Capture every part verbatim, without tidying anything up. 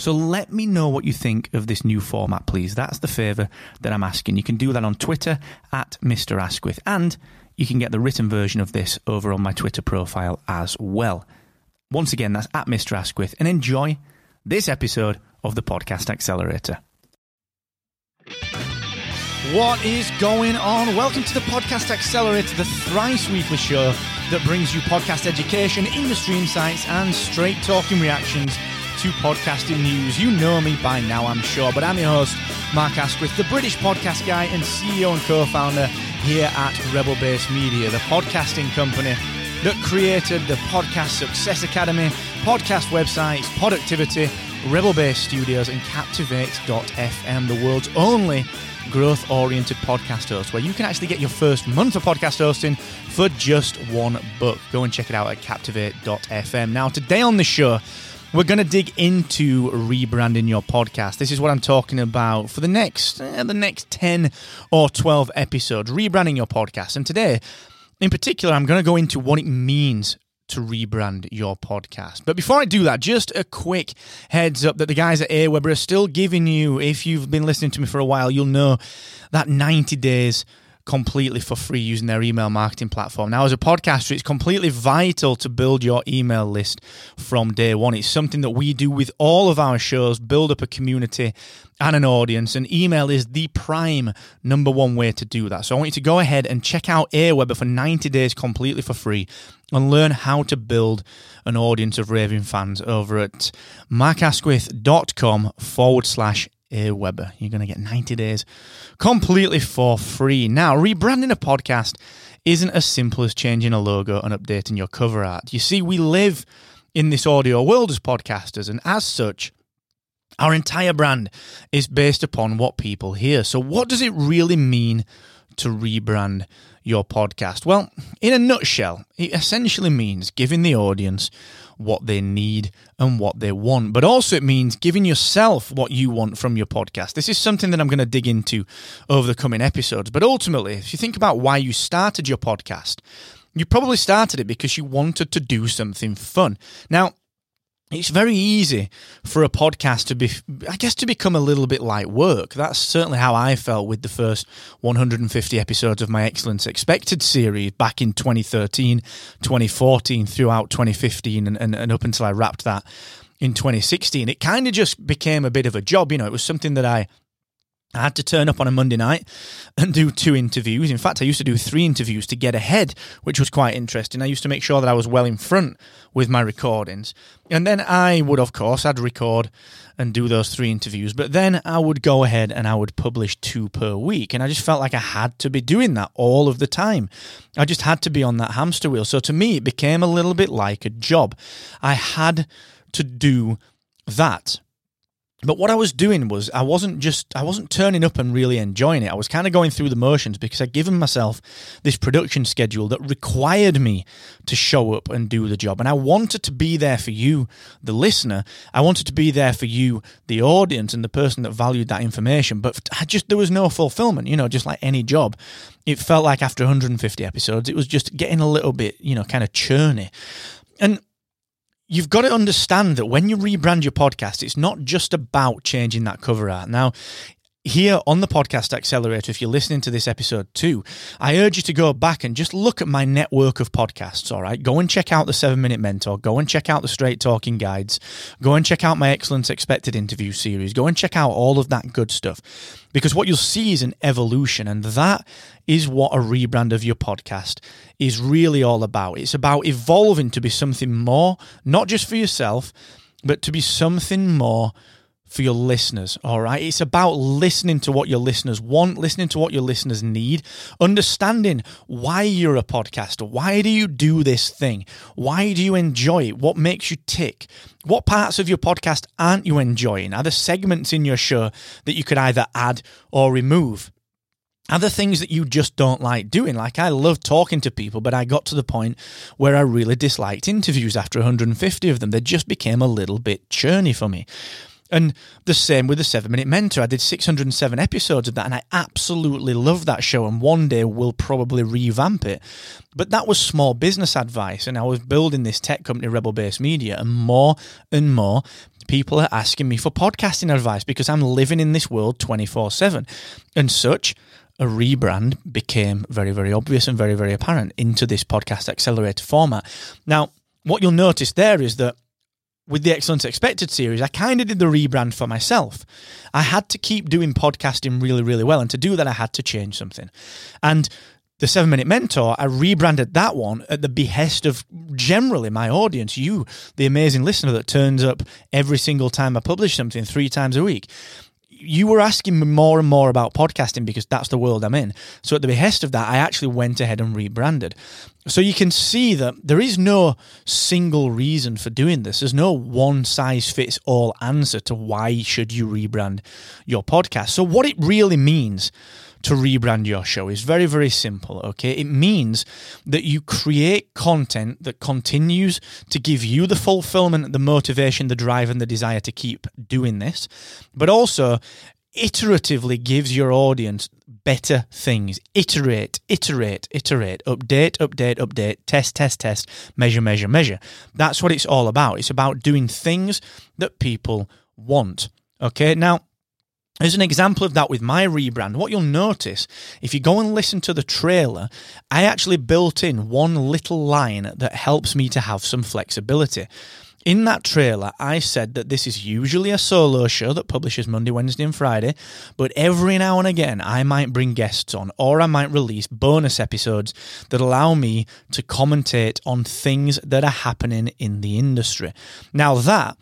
So let me know what you think of this new format, please. That's the favour that I'm asking. You can do that on Twitter at Mister Asquith, and you can get the written version of this over on my Twitter profile as well. Once again, that's at Mister Asquith, and enjoy this episode of the Podcast Accelerator. What is going on? Welcome to the Podcast Accelerator, the thrice weekly show that brings you podcast education, industry insights, and straight talking reactions to podcasting news. You know me by now, I'm sure, but I'm your host, Mark Asquith, the British podcast guy and C E O and co-founder here at Rebel Base Media, the podcasting company that created the Podcast Success Academy, podcast websites, productivity, Rebel Base Studios, and Captivate dot f m, the world's only growth-oriented podcast host, where you can actually get your first month of podcast hosting for just one buck. Go and check it out at Captivate dot f m. Now, today on the show, we're going to dig into rebranding your podcast. This is what I'm talking about for the next uh, the next ten or twelve episodes, rebranding your podcast. And today, in particular, I'm going to go into what it means to rebrand your podcast. But before I do that, just a quick heads up that the guys at AWeber are still giving you, if you've been listening to me for a while, you'll know that ninety days completely for free using their email marketing platform. Now, as a podcaster, it's completely vital to build your email list from day one. It's something that we do with all of our shows, build up a community and an audience, and email is the prime number one way to do that. So I want you to go ahead and check out AWeber for ninety days completely for free and learn how to build an audience of raving fans over at markasquith.com forward slash AWeber. You're going to get ninety days completely for free. Now, rebranding a podcast isn't as simple as changing a logo and updating your cover art. You see, we live in this audio world as podcasters, and as such, our entire brand is based upon what people hear. So what does it really mean to rebrand your podcast? Well, in a nutshell, it essentially means giving the audience what they need and what they want, but also it means giving yourself what you want from your podcast. This is something that I'm going to dig into over the coming episodes, but ultimately, if you think about why you started your podcast, you probably started it because you wanted to do something fun. Now, it's very easy for a podcast to be, I guess, to become a little bit like work. That's certainly how I felt with the first one hundred fifty episodes of my Excellence Expected series back in twenty thirteen, twenty fourteen, throughout twenty fifteen, and, and, and up until I wrapped that in twenty sixteen. It kind of just became a bit of a job. You know, it was something that I... I had to turn up on a Monday night and do two interviews. In fact, I used to do three interviews to get ahead, which was quite interesting. I used to make sure that I was well in front with my recordings. And then I would, of course, I'd record and do those three interviews. But then I would go ahead and I would publish two per week. And I just felt like I had to be doing that all of the time. I just had to be on that hamster wheel. So to me, it became a little bit like a job. I had to do that. But what I was doing was I wasn't just, I wasn't turning up and really enjoying it. I was kind of going through the motions because I'd given myself this production schedule that required me to show up and do the job. And I wanted to be there for you, the listener. I wanted to be there for you, the audience, and the person that valued that information. But I just, there was no fulfillment, you know, just like any job. It felt like after one hundred fifty episodes, it was just getting a little bit, you know, kind of churny. And you've got to understand that when you rebrand your podcast, it's not just about changing that cover art. Now, here on the Podcast Accelerator, if you're listening to this episode too, I urge you to go back and just look at my network of podcasts, all right? Go and check out the seven minute mentor. Go and check out the Straight Talking Guides. Go and check out my Excellence Expected interview series. Go and check out all of that good stuff. Because what you'll see is an evolution, and that is what a rebrand of your podcast is really all about. It's about evolving to be something more, not just for yourself, but to be something more for your listeners, all right? It's about listening to what your listeners want, listening to what your listeners need, understanding why you're a podcaster. Why do you do this thing? Why do you enjoy it? What makes you tick? What parts of your podcast aren't you enjoying? Are there segments in your show that you could either add or remove? Are there things that you just don't like doing? Like, I love talking to people, but I got to the point where I really disliked interviews after one hundred fifty of them. They just became a little bit churny for me. And the same with the seven minute mentor. I did six hundred seven episodes of that, and I absolutely love that show, and one day we'll probably revamp it. But that was small business advice, and I was building this tech company, Rebel Base Media, and more and more people are asking me for podcasting advice because I'm living in this world twenty-four seven. And such, a rebrand became very, very obvious and very, very apparent into this Podcast Accelerator format. Now, what you'll notice there is that with the Excellence Expected series, I kind of did the rebrand for myself. I had to keep doing podcasting really, really well. And to do that, I had to change something. And the seven minute mentor, I rebranded that one at the behest of generally my audience, you, the amazing listener that turns up every single time I publish something three times a week. You were asking me more and more about podcasting because that's the world I'm in. So at the behest of that, I actually went ahead and rebranded. So you can see that there is no single reason for doing this. There's no one-size-fits-all answer to why should you rebrand your podcast. So what it really means to rebrand your show is very, very simple, okay? It means that you create content that continues to give you the fulfillment, the motivation, the drive, and the desire to keep doing this, but also iteratively gives your audience better things. Iterate, iterate, iterate, update, update, update, test, test, test, measure, measure, measure. That's what it's all about. It's about doing things that people want, okay? Now, as an example of that with my rebrand, what you'll notice, if you go and listen to the trailer, I actually built in one little line that helps me to have some flexibility. In that trailer, I said that this is usually a solo show that publishes Monday, Wednesday, and Friday, but every now and again, I might bring guests on, or I might release bonus episodes that allow me to commentate on things that are happening in the industry. Now that,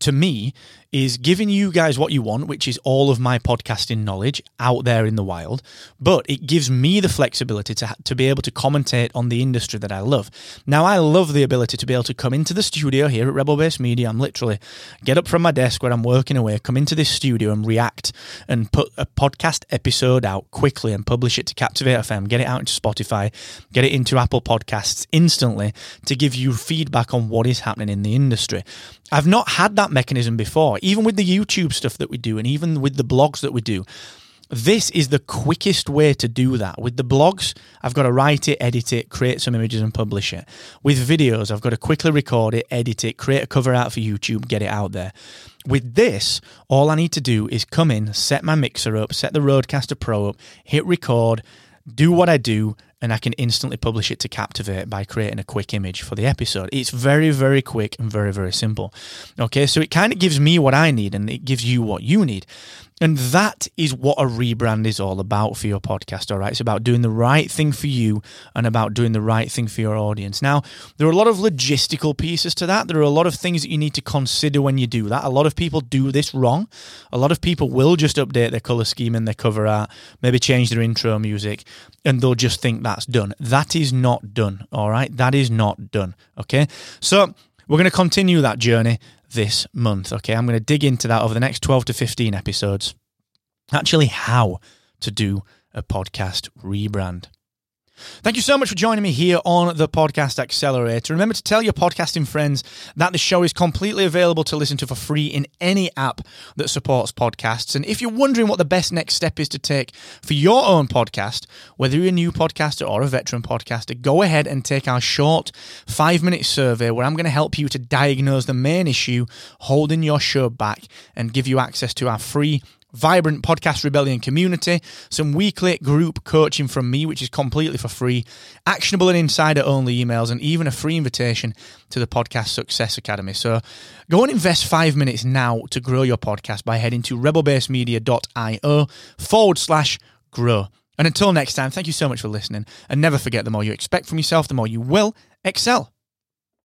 to me, is giving you guys what you want, which is all of my podcasting knowledge out there in the wild, but it gives me the flexibility to, to be able to commentate on the industry that I love. Now, I love the ability to be able to come into the studio here at Rebel Base Media. I'm literally get up from my desk where I'm working away, come into this studio and react and put a podcast episode out quickly and publish it to Captivate dot f m, get it out into Spotify, get it into Apple Podcasts instantly to give you feedback on what is happening in the industry. I've not had that mechanism before. Even with the YouTube stuff that we do and even with the blogs that we do, this is the quickest way to do that. With the blogs, I've got to write it, edit it, create some images and publish it. With videos, I've got to quickly record it, edit it, create a cover art for YouTube, get it out there. With this, all I need to do is come in, set my mixer up, set the Rodecaster Pro up, hit record, do what I do, and I can instantly publish it to Captivate by creating a quick image for the episode. It's very, very quick and very, very simple. Okay, so it kind of gives me what I need and it gives you what you need. And that is what a rebrand is all about for your podcast, all right? It's about doing the right thing for you and about doing the right thing for your audience. Now, there are a lot of logistical pieces to that. There are a lot of things that you need to consider when you do that. A lot of people do this wrong. A lot of people will just update their color scheme and their cover art, maybe change their intro music, and they'll just think that's done. That is not done, all right? That is not done, okay? So we're going to continue that journey this month, okay? I'm going to dig into that over the next twelve to fifteen episodes. Actually, how to do a podcast rebrand. Thank you so much for joining me here on the Podcast Accelerator. Remember to tell your podcasting friends that the show is completely available to listen to for free in any app that supports podcasts. And if you're wondering what the best next step is to take for your own podcast, whether you're a new podcaster or a veteran podcaster, go ahead and take our short five-minute survey where I'm going to help you to diagnose the main issue holding your show back and give you access to our free vibrant Podcast Rebellion community, some weekly group coaching from me, which is completely for free, actionable and insider-only emails, and even a free invitation to the Podcast Success Academy. So go and invest five minutes now to grow your podcast by heading to rebelbasemedia.io forward slash grow. And until next time, thank you so much for listening. And never forget, the more you expect from yourself, the more you will excel.